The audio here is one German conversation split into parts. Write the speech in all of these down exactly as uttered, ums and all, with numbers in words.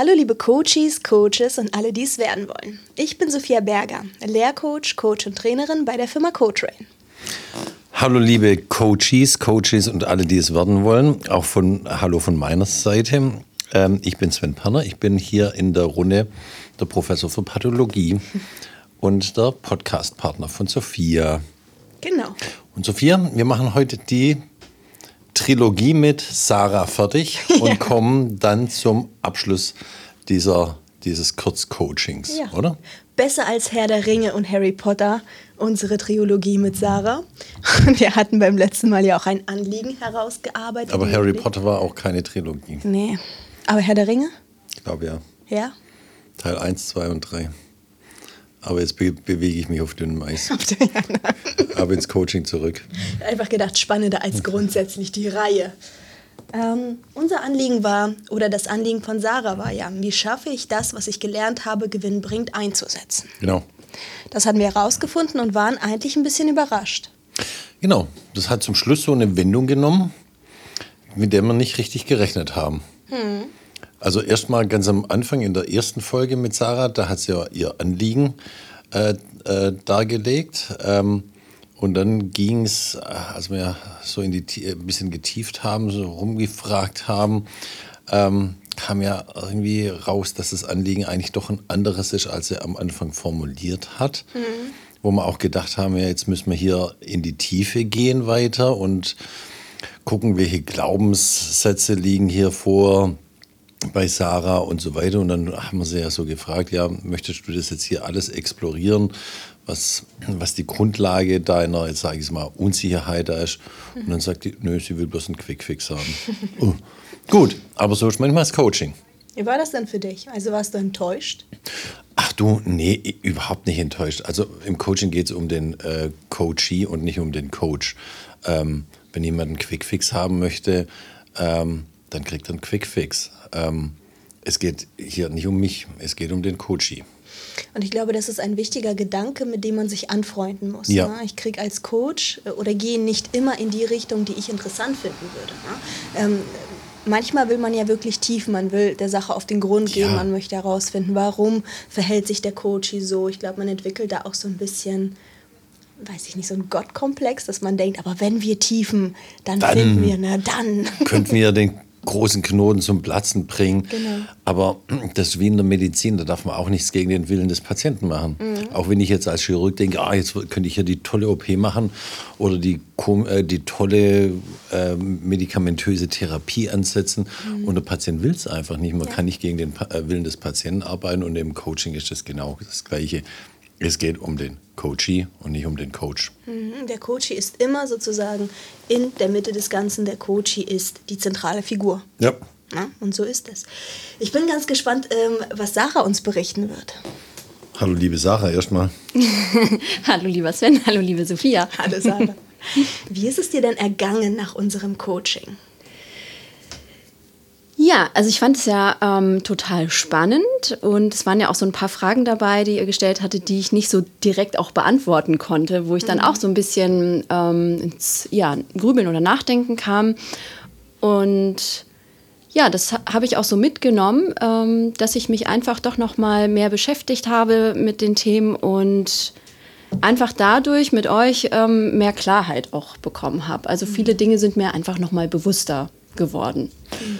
Hallo liebe Coaches, Coaches und alle, die es werden wollen. Ich bin Sophia Berger, Lehrcoach, Coach und Trainerin bei der Firma Coatrain. Hallo liebe Coaches, Coaches und alle, die es werden wollen. Auch von Hallo von meiner Seite. Ich bin Sven Perner, ich bin hier in der Runde der Professor für Pathologie und der Podcast-Partner von Sophia. Genau. Und Sophia, wir machen heute die Trilogie mit Sarah fertig und ja. kommen dann zum Abschluss dieser, dieses Kurzcoachings, ja. oder? Besser als Herr der Ringe und Harry Potter, unsere Trilogie mit Sarah. Und wir hatten beim letzten Mal ja auch ein Anliegen herausgearbeitet. Aber Harry Potter war auch keine Trilogie. Nee. Aber Herr der Ringe? Ich glaube ja. Ja? Teil eins, zwei und drei. Aber jetzt be- bewege ich mich auf dünnem Eis. Auf den Aber ins Coaching zurück. Einfach gedacht, spannender als grundsätzlich die Reihe. Ähm, unser Anliegen war, oder das Anliegen von Sarah war ja, wie schaffe ich das, was ich gelernt habe, gewinnbringend einzusetzen? Genau. Das hatten wir herausgefunden und waren eigentlich ein bisschen überrascht. Genau. Das hat zum Schluss so eine Wendung genommen, mit der wir nicht richtig gerechnet haben. Hm. Also erstmal ganz am Anfang in der ersten Folge mit Sarah, da hat sie ja ihr Anliegen äh, äh, dargelegt. Ähm, und dann ging es, als wir so in die, ein bisschen getieft haben, so rumgefragt haben, ähm, kam ja irgendwie raus, dass das Anliegen eigentlich doch ein anderes ist, als sie am Anfang formuliert hat. Mhm. Wo wir auch gedacht haben, ja, jetzt müssen wir hier in die Tiefe gehen weiter und gucken, welche Glaubenssätze liegen hier vor bei Sarah und so weiter. Und dann haben wir sie ja so gefragt, ja, möchtest du das jetzt hier alles explorieren, was, was die Grundlage deiner, jetzt sage ich es mal, Unsicherheit da ist. Und dann sagt die, nö, sie will bloß einen Quickfix haben. uh. Gut, aber so ist manchmal das Coaching. Wie war das denn für dich? Also warst du enttäuscht? Ach du, nee, überhaupt nicht enttäuscht. Also im Coaching geht es um den äh, Coachee und nicht um den Coach. Ähm, wenn jemand einen Quickfix haben möchte, ähm, dann kriegt er einen Quickfix. Ähm, es geht hier nicht um mich, es geht um den Coachee. Und ich glaube, das ist ein wichtiger Gedanke, mit dem man sich anfreunden muss. Ja. Ne? Ich kriege als Coach oder gehe nicht immer in die Richtung, die ich interessant finden würde. Ne? Ähm, manchmal will man ja wirklich tief, man will der Sache auf den Grund gehen, ja. man möchte herausfinden, warum verhält sich der Coachee so. Ich glaube, man entwickelt da auch so ein bisschen, weiß ich nicht, so ein Gottkomplex, dass man denkt, aber wenn wir tiefen, dann, dann finden wir, ne? dann. Könnten wir den großen Knoten zum Platzen bringen. Genau. Aber das ist wie in der Medizin, da darf man auch nichts gegen den Willen des Patienten machen. Mhm. Auch wenn ich jetzt als Chirurg denke, ah, jetzt könnte ich hier die tolle O P machen oder die, äh, die tolle äh, medikamentöse Therapie ansetzen. Mhm. Und der Patient will es einfach nicht. Man ja. kann nicht gegen den äh, Willen des Patienten arbeiten. Und im Coaching ist das genau das Gleiche. Es geht um den Coachee und nicht um den Coach. Der Coachee ist immer sozusagen in der Mitte des Ganzen. Der Coachee ist die zentrale Figur. Ja. Na, und so ist es. Ich bin ganz gespannt, was Sarah uns berichten wird. Hallo liebe Sarah erstmal. Hallo lieber Sven, hallo liebe Sophia. Hallo Sarah. Wie ist es dir denn ergangen nach unserem Coaching? Ja, also ich fand es ja ähm, total spannend und es waren ja auch so ein paar Fragen dabei, die ihr gestellt hattet, die ich nicht so direkt auch beantworten konnte, wo ich dann mhm. auch so ein bisschen ähm, ins ja, Grübeln oder Nachdenken kam. Und ja, das ha- habe ich auch so mitgenommen, ähm, dass ich mich einfach doch nochmal mehr beschäftigt habe mit den Themen und einfach dadurch mit euch ähm, mehr Klarheit auch bekommen habe. Also viele mhm. Dinge sind mir einfach nochmal bewusster geworden. Mhm.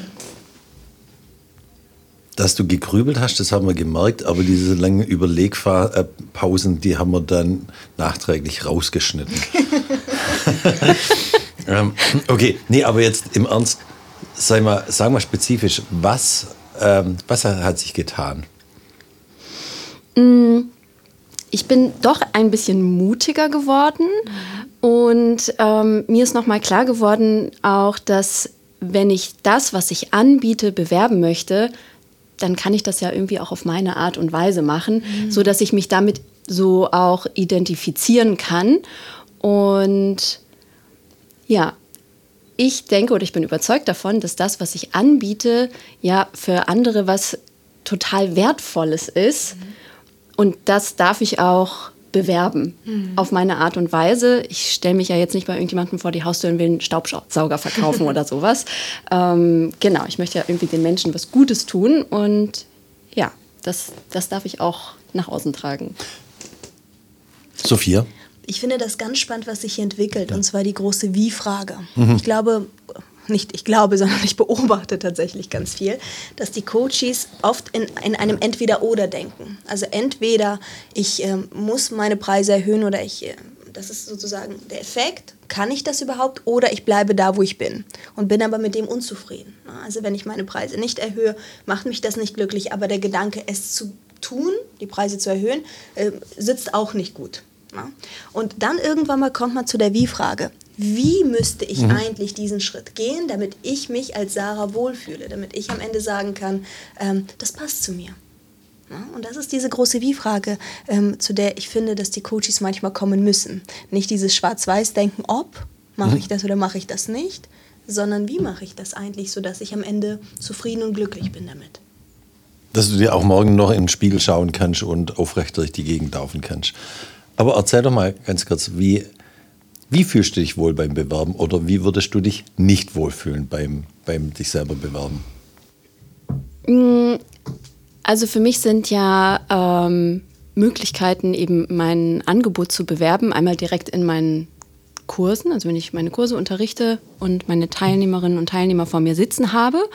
Dass du gegrübelt hast, das haben wir gemerkt, aber diese langen Überlegpausen, die haben wir dann nachträglich rausgeschnitten. ähm, okay, nee, aber jetzt im Ernst, sag mal, sag mal spezifisch, was, ähm, was hat sich getan? Ich bin doch ein bisschen mutiger geworden und ähm, mir ist nochmal klar geworden auch, dass wenn ich das, was ich anbiete, bewerben möchte, dann kann ich das ja irgendwie auch auf meine Art und Weise machen, mhm. sodass ich mich damit so auch identifizieren kann. Und ja, ich denke oder ich bin überzeugt davon, dass das, was ich anbiete, ja für andere was total Wertvolles ist. Mhm. Und das darf ich auch bewerben mhm. auf meine Art und Weise. Ich stelle mich ja jetzt nicht bei irgendjemandem vor die Haustür und will einen Staubsauger verkaufen oder sowas. Ähm, genau, ich möchte ja irgendwie den Menschen was Gutes tun und das, das darf ich auch nach außen tragen. Sophia? Ich finde das ganz spannend, was sich hier entwickelt, ja. Und zwar die große Wie-Frage. Mhm. Ich glaube, nicht ich glaube, sondern ich beobachte tatsächlich ganz viel, dass die Coaches oft in, in einem Entweder-Oder denken. Also entweder ich äh, muss meine Preise erhöhen oder ich, äh, das ist sozusagen der Effekt, kann ich das überhaupt, oder ich bleibe da, wo ich bin und bin aber mit dem unzufrieden. Also wenn ich meine Preise nicht erhöhe, macht mich das nicht glücklich, aber der Gedanke, es zu tun, die Preise zu erhöhen, äh, sitzt auch nicht gut. Ja. Und dann irgendwann mal kommt man zu der Wie-Frage. Wie müsste ich mhm. eigentlich diesen Schritt gehen, damit ich mich als Sarah wohlfühle, damit ich am Ende sagen kann, ähm, das passt zu mir. Ja? Und das ist diese große Wie-Frage, ähm, zu der ich finde, dass die Coaches manchmal kommen müssen. Nicht dieses Schwarz-Weiß-Denken, ob, mache mhm. ich das oder mache ich das nicht, sondern wie mache ich das eigentlich, sodass ich am Ende zufrieden und glücklich bin damit. Dass du dir auch morgen noch in den Spiegel schauen kannst und aufrecht durch die Gegend laufen kannst. Aber erzähl doch mal ganz kurz, wie, wie fühlst du dich wohl beim Bewerben oder wie würdest du dich nicht wohlfühlen beim, beim dich selber bewerben? Also für mich sind ja ähm, Möglichkeiten, eben mein Angebot zu bewerben, einmal direkt in meinen Kursen, also wenn ich meine Kurse unterrichte und meine Teilnehmerinnen und Teilnehmer vor mir sitzen habe.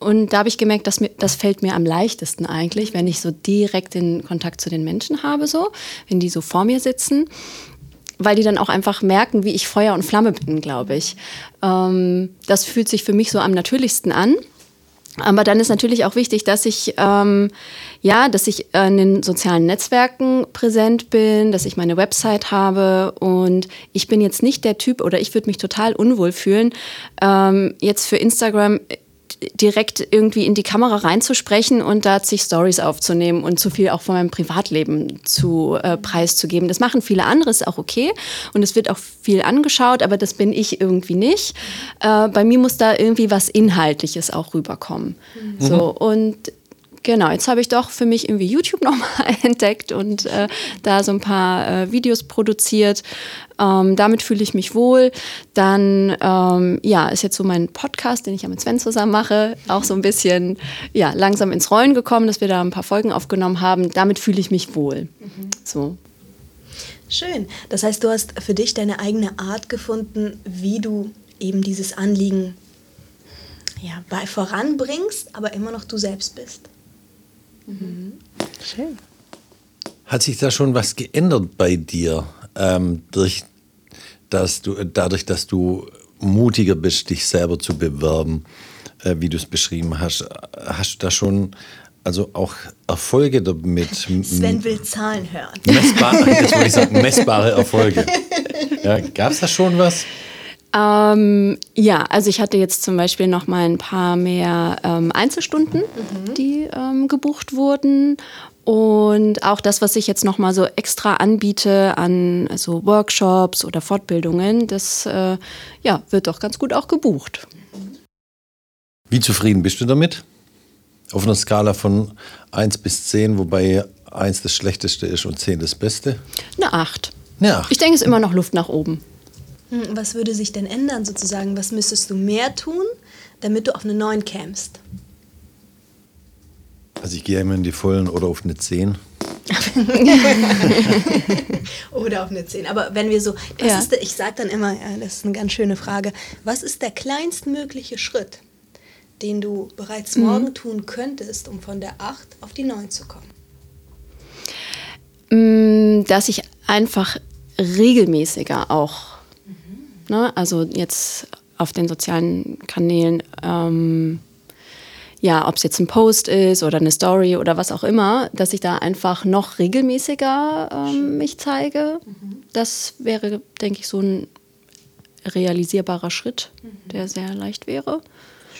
Und da habe ich gemerkt, dass mir, das fällt mir am leichtesten eigentlich, wenn ich so direkt den Kontakt zu den Menschen habe, so, wenn die so vor mir sitzen, weil die dann auch einfach merken, wie ich Feuer und Flamme bin, glaube ich. Ähm, das fühlt sich für mich so am natürlichsten an. Aber dann ist natürlich auch wichtig, dass ich, ähm, ja, dass ich in den sozialen Netzwerken präsent bin, dass ich meine Website habe und ich bin jetzt nicht der Typ, oder ich würde mich total unwohl fühlen, ähm, jetzt für Instagram direkt irgendwie in die Kamera reinzusprechen und da zig Stories aufzunehmen und zu viel auch von meinem Privatleben zu äh, preiszugeben. Das machen viele andere, ist auch okay und es wird auch viel angeschaut, aber das bin ich irgendwie nicht. Äh, bei mir muss da irgendwie was Inhaltliches auch rüberkommen. Mhm. So, und genau, jetzt habe ich doch für mich irgendwie YouTube nochmal entdeckt und äh, da so ein paar äh, Videos produziert. Ähm, damit fühle ich mich wohl. Dann ähm, ja, ist jetzt so mein Podcast, den ich ja mit Sven zusammen mache, auch so ein bisschen ja, langsam ins Rollen gekommen, dass wir da ein paar Folgen aufgenommen haben. Damit fühle ich mich wohl. Mhm. So. Schön. Das heißt, du hast für dich deine eigene Art gefunden, wie du eben dieses Anliegen ja, bei, voranbringst, aber immer noch du selbst bist. Mhm. Schön. Hat sich da schon was geändert bei dir, ähm, durch, dass du, dadurch, dass du mutiger bist, dich selber zu bewerben, äh, wie du es beschrieben hast? Hast du da schon also auch Erfolge damit? Sven will Zahlen hören. Messbar, das wollte ich sagen, messbare Erfolge. Ja, gab es da schon was? Ähm, ja, also ich hatte jetzt zum Beispiel noch mal ein paar mehr ähm, Einzelstunden, mhm. die ähm, gebucht wurden. Und auch das, was ich jetzt noch mal so extra anbiete an also Workshops oder Fortbildungen, das äh, ja, wird doch ganz gut auch gebucht. Wie zufrieden bist du damit? Auf einer Skala von eins bis zehn, wobei eins das Schlechteste ist und zehn das Beste? Eine acht. Eine acht. Ich denke, es ist immer noch Luft nach oben. Was würde sich denn ändern sozusagen? Was müsstest du mehr tun, damit du auf eine neun kämst? Also ich gehe immer in die Vollen oder auf eine zehn. Oder auf eine zehn. Aber wenn wir so, was ja. ist der, ich sage dann immer, ja, das ist eine ganz schöne Frage, was ist der kleinstmögliche Schritt, den du bereits morgen mhm. tun könntest, um von der acht auf die neun zu kommen? Dass ich einfach regelmäßiger auch Ne, also jetzt auf den sozialen Kanälen, ähm, ja, ob es jetzt ein Post ist oder eine Story oder was auch immer, dass ich da einfach noch regelmäßiger ähm, mich zeige. Mhm. Das wäre, denke ich, so ein realisierbarer Schritt, mhm. der sehr leicht wäre.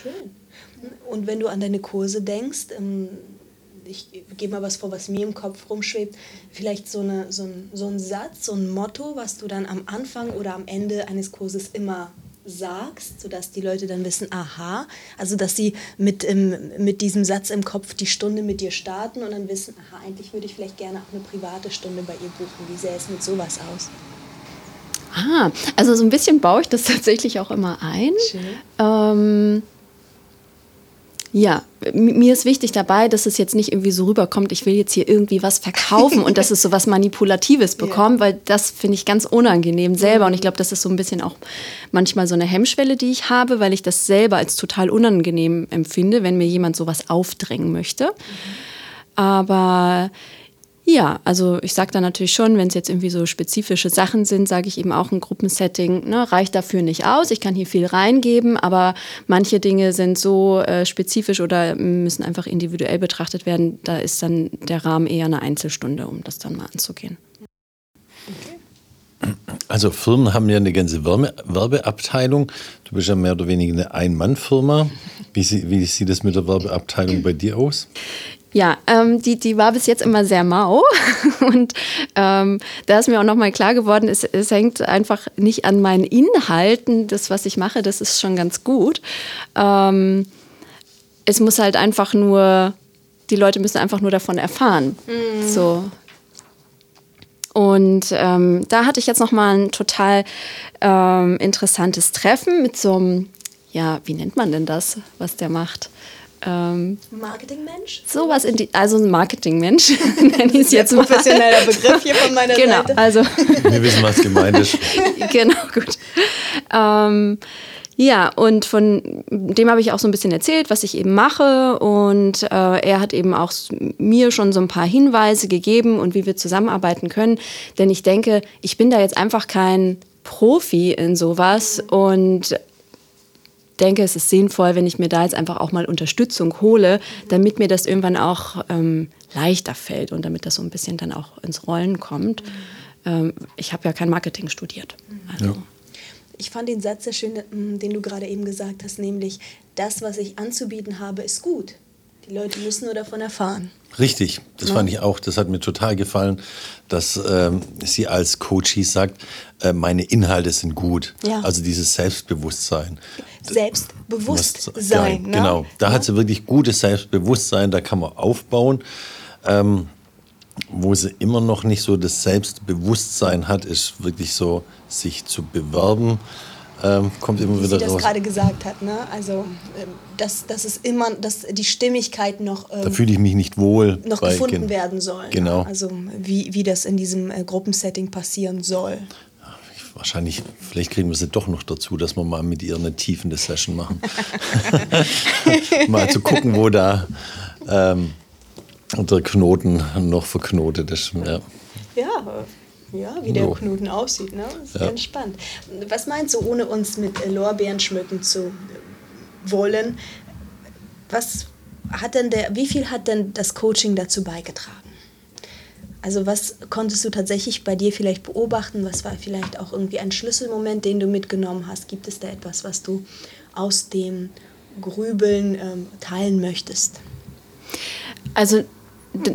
Schön. Und wenn du an deine Kurse denkst, ähm ich gebe mal was vor, was mir im Kopf rumschwebt, vielleicht so, eine, so, ein, so ein Satz, so ein Motto, was du dann am Anfang oder am Ende eines Kurses immer sagst, sodass die Leute dann wissen, aha, also dass sie mit, ähm, mit diesem Satz im Kopf die Stunde mit dir starten und dann wissen, aha, eigentlich würde ich vielleicht gerne auch eine private Stunde bei ihr buchen. Wie sähe es mit sowas aus? Ah, also so ein bisschen baue ich das tatsächlich auch immer ein. Schön. Ähm, Ja, mir ist wichtig dabei, dass es jetzt nicht irgendwie so rüberkommt, ich will jetzt hier irgendwie was verkaufen und dass es so was Manipulatives bekommt, ja. Weil das finde ich ganz unangenehm selber. Und ich glaube, das ist so ein bisschen auch manchmal so eine Hemmschwelle, die ich habe, weil ich das selber als total unangenehm empfinde, wenn mir jemand sowas aufdrängen möchte. Mhm. Aber ja, also ich sage da natürlich schon, wenn es jetzt irgendwie so spezifische Sachen sind, sage ich eben auch ein Gruppensetting, ne, reicht dafür nicht aus, ich kann hier viel reingeben, aber manche Dinge sind so äh, spezifisch oder müssen einfach individuell betrachtet werden, da ist dann der Rahmen eher eine Einzelstunde, um das dann mal anzugehen. Okay. Also Firmen haben ja eine ganze Werbe- Werbeabteilung, du bist ja mehr oder weniger eine Ein-Mann-Firma, wie, sie, wie sieht das mit der Werbeabteilung bei dir aus? Ja, ähm, die, die war bis jetzt immer sehr mau und ähm, da ist mir auch nochmal klar geworden, es, es hängt einfach nicht an meinen Inhalten, das, was ich mache, das ist schon ganz gut. Ähm, es muss halt einfach nur, die Leute müssen einfach nur davon erfahren. Mhm. So. Und ähm, da hatte ich jetzt nochmal ein total ähm, interessantes Treffen mit so einem, ja, wie nennt man denn das, was der macht? Ähm, Marketingmensch? Sowas in die, also ein Marketingmensch, nenne ich es jetzt mal. Professioneller Begriff hier von meiner genau, Seite. Also wir wissen, was gemeint ist. Genau, gut. Ähm, ja, und von dem habe ich auch so ein bisschen erzählt, was ich eben mache. Und äh, er hat eben auch mir schon so ein paar Hinweise gegeben und wie wir zusammenarbeiten können. Denn ich denke, ich bin da jetzt einfach kein Profi in sowas und denke, es ist sinnvoll, wenn ich mir da jetzt einfach auch mal Unterstützung hole, damit mir das irgendwann auch ähm, leichter fällt und damit das so ein bisschen dann auch ins Rollen kommt. Mhm. Ähm, ich habe ja kein Marketing studiert. Also. Ja. Ich fand den Satz sehr schön, den du gerade eben gesagt hast, nämlich, das, was ich anzubieten habe, ist gut. Die Leute müssen nur davon erfahren. Richtig, das ja. fand ich auch, das hat mir total gefallen, dass ähm, sie als Coachie sagt, äh, meine Inhalte sind gut. Ja. Also dieses Selbstbewusstsein. Selbstbewusstsein, ne? Genau, da ja. hat sie wirklich gutes Selbstbewusstsein, da kann man aufbauen. Ähm, wo sie immer noch nicht so das Selbstbewusstsein hat, ist wirklich so, sich zu bewerben. Ähm, kommt immer wieder raus. Wie sie das gerade gesagt hat, ne? Also, dass, dass es immer, dass die Stimmigkeit noch. Ähm, da fühle ich mich nicht wohl. Noch bei, gefunden gen- werden soll. Genau. Ne? Also, wie, wie das in diesem äh, Gruppensetting passieren soll. Ja, ich, wahrscheinlich, vielleicht kriegen wir sie doch noch dazu, dass wir mal mit ihr eine tiefende Session machen. Mal zu gucken, wo da ähm, der Knoten noch verknotet ist. Ja. Ja. Ja, wie der Knoten aussieht, ne? Das ist ja. ganz spannend. Was meinst du, ohne uns mit Lorbeeren schmücken zu wollen, was hat denn der, wie viel hat denn das Coaching dazu beigetragen? Also was konntest du tatsächlich bei dir vielleicht beobachten? Was war vielleicht auch irgendwie ein Schlüsselmoment, den du mitgenommen hast? Gibt es da etwas, was du aus dem Grübeln ähm, teilen möchtest? Also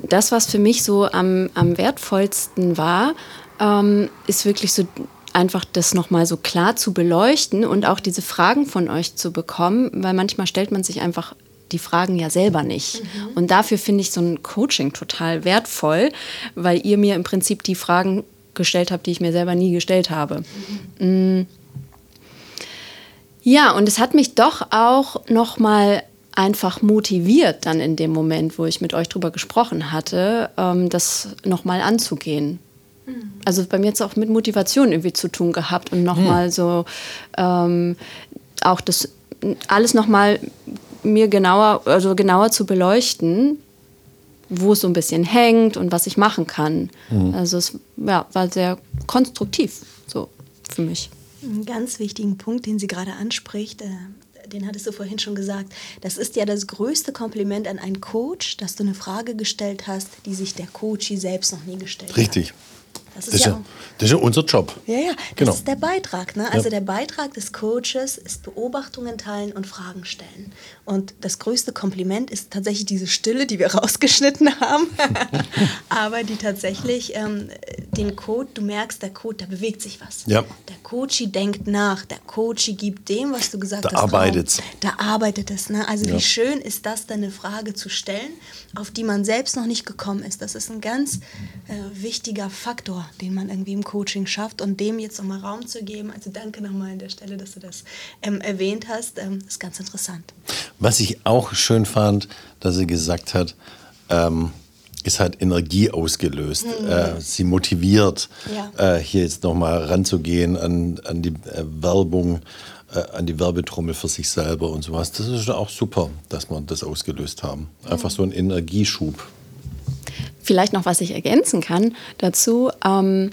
das, was für mich so am, am wertvollsten war, Ähm, ist wirklich so einfach das nochmal so klar zu beleuchten und auch diese Fragen von euch zu bekommen, weil manchmal stellt man sich einfach die Fragen ja selber nicht. Mhm. Und dafür finde ich so ein Coaching total wertvoll, weil ihr mir im Prinzip die Fragen gestellt habt, die ich mir selber nie gestellt habe. Mhm. Ja, und es hat mich doch auch nochmal einfach motiviert dann in dem Moment, wo ich mit euch drüber gesprochen hatte, ähm, das nochmal anzugehen. Also bei mir hat es auch mit Motivation irgendwie zu tun gehabt und nochmal so ähm, auch das alles nochmal mir genauer, also genauer zu beleuchten, wo es so ein bisschen hängt und was ich machen kann. Mhm. Also es ja, war sehr konstruktiv so für mich. Einen ganz wichtigen Punkt, den sie gerade anspricht, äh den hattest du vorhin schon gesagt, das ist ja das größte Kompliment an einen Coach, dass du eine Frage gestellt hast, die sich der Coachie selbst noch nie gestellt Richtig. Hat. Richtig. Das ist, das, ist ja, das ist ja unser Job. Ja, ja, das genau. ist der Beitrag. Ne? Also ja. der Beitrag des Coaches ist Beobachtungen teilen und Fragen stellen. Und das größte Kompliment ist tatsächlich diese Stille, die wir rausgeschnitten haben, aber die tatsächlich ähm, den Coach, du merkst, der Coach, da bewegt sich was. Ja. Der Coachie denkt nach, der Coachie gibt dem, was du gesagt da hast. Da arbeitet's. Da arbeitet es. Ne? Also ja. wie schön ist das, dann eine Frage zu stellen, auf die man selbst noch nicht gekommen ist. Das ist ein ganz äh, wichtiger Faktor. den man irgendwie im Coaching schafft, und dem jetzt nochmal Raum zu geben. Also danke nochmal an der Stelle, dass du das ähm, erwähnt hast. Ähm, das ist ganz interessant. Was ich auch schön fand, dass sie gesagt hat, ähm, es hat Energie ausgelöst. Mhm. Äh, sie motiviert, ja. äh, hier jetzt nochmal ranzugehen an, an die äh, Werbung, an die Werbetrommel für sich selber und sowas. Das ist auch super, dass wir das ausgelöst haben. Einfach so ein Energieschub. Vielleicht noch, was ich ergänzen kann dazu. Ähm,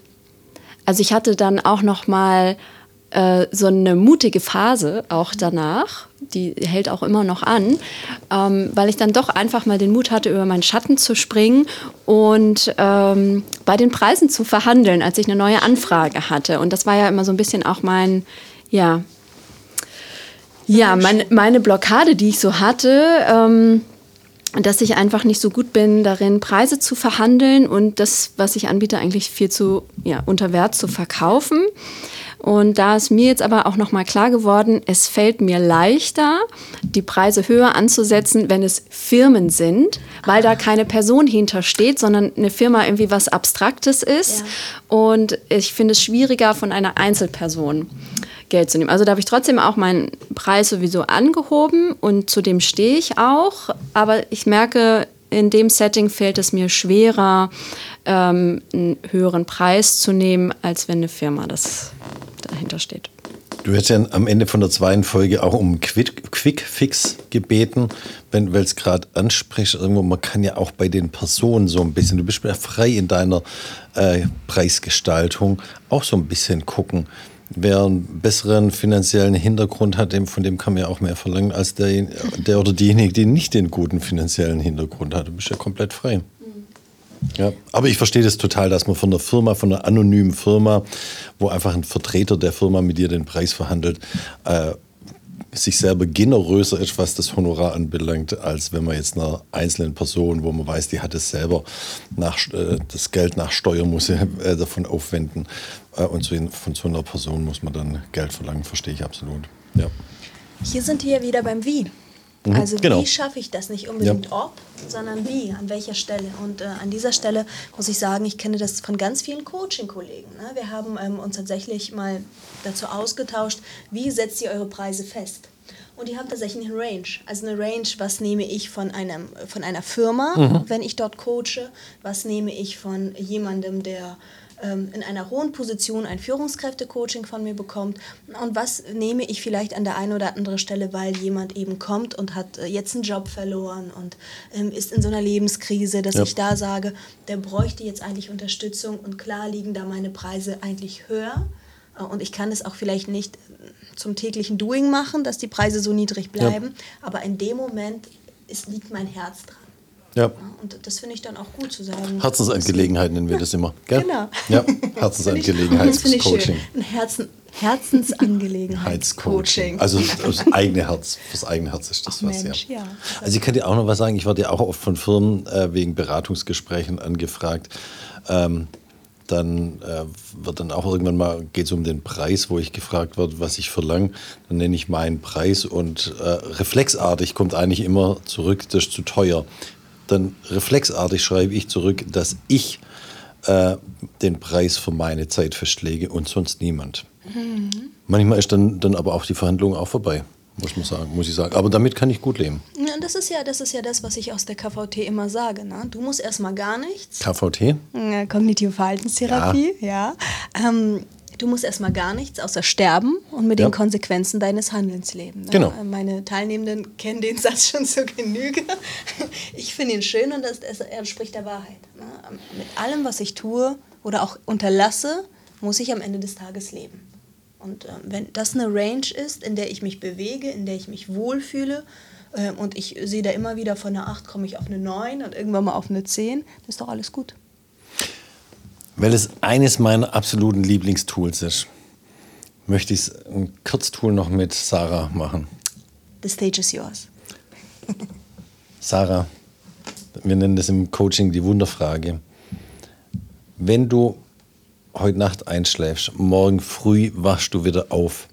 also ich hatte dann auch noch mal äh, so eine mutige Phase auch danach, die hält auch immer noch an, ähm, weil ich dann doch einfach mal den Mut hatte, über meinen Schatten zu springen und ähm, bei den Preisen zu verhandeln, als ich eine neue Anfrage hatte. Und das war ja immer so ein bisschen auch mein, ja, Ja, meine, meine Blockade, die ich so hatte, ähm, dass ich einfach nicht so gut bin, darin Preise zu verhandeln und das, was ich anbiete, eigentlich viel zu ja, unter Wert zu verkaufen. Und da ist mir jetzt aber auch nochmal klar geworden, es fällt mir leichter, die Preise höher anzusetzen, wenn es Firmen sind, weil da keine Person hintersteht, sondern eine Firma irgendwie was Abstraktes ist. Ja. Und ich finde es schwieriger, von einer Einzelperson Geld zu nehmen. Also da habe ich trotzdem auch meinen Preis sowieso angehoben und zu dem stehe ich auch. Aber ich merke, in dem Setting fällt es mir schwerer, ähm, einen höheren Preis zu nehmen, als wenn eine Firma das dahinter steht. Du hättest ja am Ende von der zweiten Folge auch um Quick, Quick Fix gebeten, wenn du es gerade ansprichst. Irgendwo, man kann ja auch bei den Personen so ein bisschen, du bist ja frei in deiner äh, Preisgestaltung, auch so ein bisschen gucken. Wer einen besseren finanziellen Hintergrund hat, von dem kann man ja auch mehr verlangen, als der, der oder diejenige, die nicht den guten finanziellen Hintergrund hat. Du bist ja komplett frei. Ja, aber ich verstehe das total, dass man von einer Firma, von einer anonymen Firma, wo einfach ein Vertreter der Firma mit dir den Preis verhandelt, äh, sich selber generöser ist, was das Honorar anbelangt, als wenn man jetzt einer einzelnen Person, wo man weiß, die hat es selber, nach, äh, das Geld nach Steuer muss äh, davon aufwenden. Äh, und so, von so einer Person muss man dann Geld verlangen, verstehe ich absolut. Ja. Hier sind wir wieder beim Wie. Also genau. Wie schaffe ich das? Nicht unbedingt ja. ob, sondern wie, an welcher Stelle. Und äh, an dieser Stelle muss ich sagen, ich kenne das von ganz vielen Coaching-Kollegen. Ne? Wir haben ähm, uns tatsächlich mal dazu ausgetauscht, wie setzt ihr eure Preise fest? Und die haben tatsächlich eine Range. Also eine Range, was nehme ich von, einem, von einer Firma, mhm. wenn ich dort coache? Was nehme ich von jemandem, der in einer hohen Position ein Führungskräfte-Coaching von mir bekommt, und was nehme ich vielleicht an der einen oder anderen Stelle, weil jemand eben kommt und hat jetzt einen Job verloren und ähm, ist in so einer Lebenskrise, dass ja. ich da sage, der bräuchte jetzt eigentlich Unterstützung, und klar liegen da meine Preise eigentlich höher und ich kann es auch vielleicht nicht zum täglichen Doing machen, dass die Preise so niedrig bleiben, ja. aber in dem Moment ist, liegt mein Herz dran. Ja. Und das finde ich dann auch gut zu sagen. Herzensangelegenheit nennen wir das immer. Gell? Genau. Ja, Herzensangelegenheitscoaching. Ein Herzen, Herzensangelegenheitscoaching. Also das eigene Herz, fürs eigene Herz ist das Ach was, Mensch, ja. ja. Also ich kann dir auch noch was sagen, ich werde ja auch oft von Firmen äh, wegen Beratungsgesprächen angefragt. Ähm, dann äh, wird dann auch irgendwann mal, geht es um den Preis, wo ich gefragt werde, was ich verlange. Dann nenne ich meinen Preis und äh, reflexartig kommt eigentlich immer zurück, das ist zu teuer. Dann reflexartig schreibe ich zurück, dass ich äh, den Preis für meine Zeit festlege und sonst niemand. Mhm. Manchmal ist dann, dann aber auch die Verhandlung auch vorbei, muss man sagen, muss ich sagen. Aber damit kann ich gut leben. Ja, das ist ja, das ist ja das, was ich aus der K V T immer sage. Ne? Du musst erstmal gar nichts. K V T? Kognitive Verhaltenstherapie, ja. ja. Ähm, Du musst erstmal gar nichts außer sterben und mit ja. den Konsequenzen deines Handelns leben. Ne? Genau. Meine Teilnehmenden kennen den Satz schon zur Genüge. Ich finde ihn schön und das, das entspricht der Wahrheit. Ne? Mit allem, was ich tue oder auch unterlasse, muss ich am Ende des Tages leben. Und äh, wenn das eine Range ist, in der ich mich bewege, in der ich mich wohlfühle, äh, und ich sehe da immer wieder, von einer acht komme ich auf eine neun und irgendwann mal auf eine zehn, das ist doch alles gut. Weil es eines meiner absoluten Lieblingstools ist, möchte ich ein Kurztool noch mit Sarah machen. The stage is yours. Sarah, wir nennen das im Coaching die Wunderfrage. Wenn du heute Nacht einschläfst, morgen früh wachst du wieder auf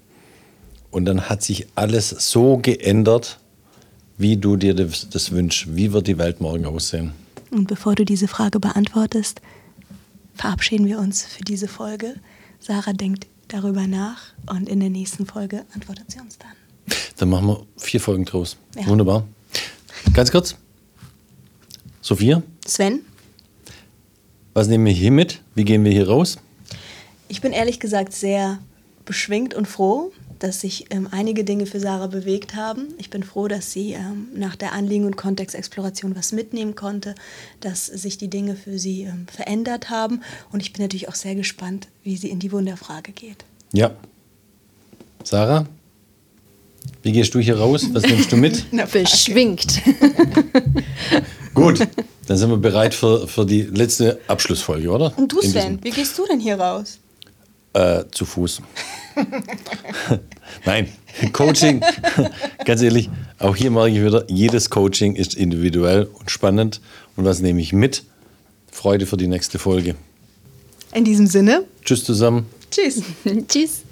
und dann hat sich alles so geändert, wie du dir das, das wünschst. Wie wird die Welt morgen aussehen? Und bevor du diese Frage beantwortest, verabschieden wir uns für diese Folge. Sarah denkt darüber nach und in der nächsten Folge antwortet sie uns dann. Dann machen wir vier Folgen draus. Ja. Wunderbar. Ganz kurz. Sophia? Sven? Was nehmen wir hier mit? Wie gehen wir hier raus? Ich bin ehrlich gesagt sehr beschwingt und froh, dass sich ähm, einige Dinge für Sarah bewegt haben. Ich bin froh, dass sie ähm, nach der Anliegen- und Kontextexploration was mitnehmen konnte, dass sich die Dinge für sie ähm, verändert haben. Und ich bin natürlich auch sehr gespannt, wie sie in die Wunderfrage geht. Ja. Sarah? Wie gehst du hier raus? Was nimmst du mit? Na, beschwingt. Gut, dann sind wir bereit für, für die letzte Abschlussfolge, oder? Und du, Sven, wie gehst du denn hier raus? Äh, zu Fuß. Nein, Coaching, ganz ehrlich, auch hier mache ich wieder, jedes Coaching ist individuell und spannend. Und was nehme ich mit? Freude für die nächste Folge. In diesem Sinne. Tschüss zusammen. Tschüss. Tschüss.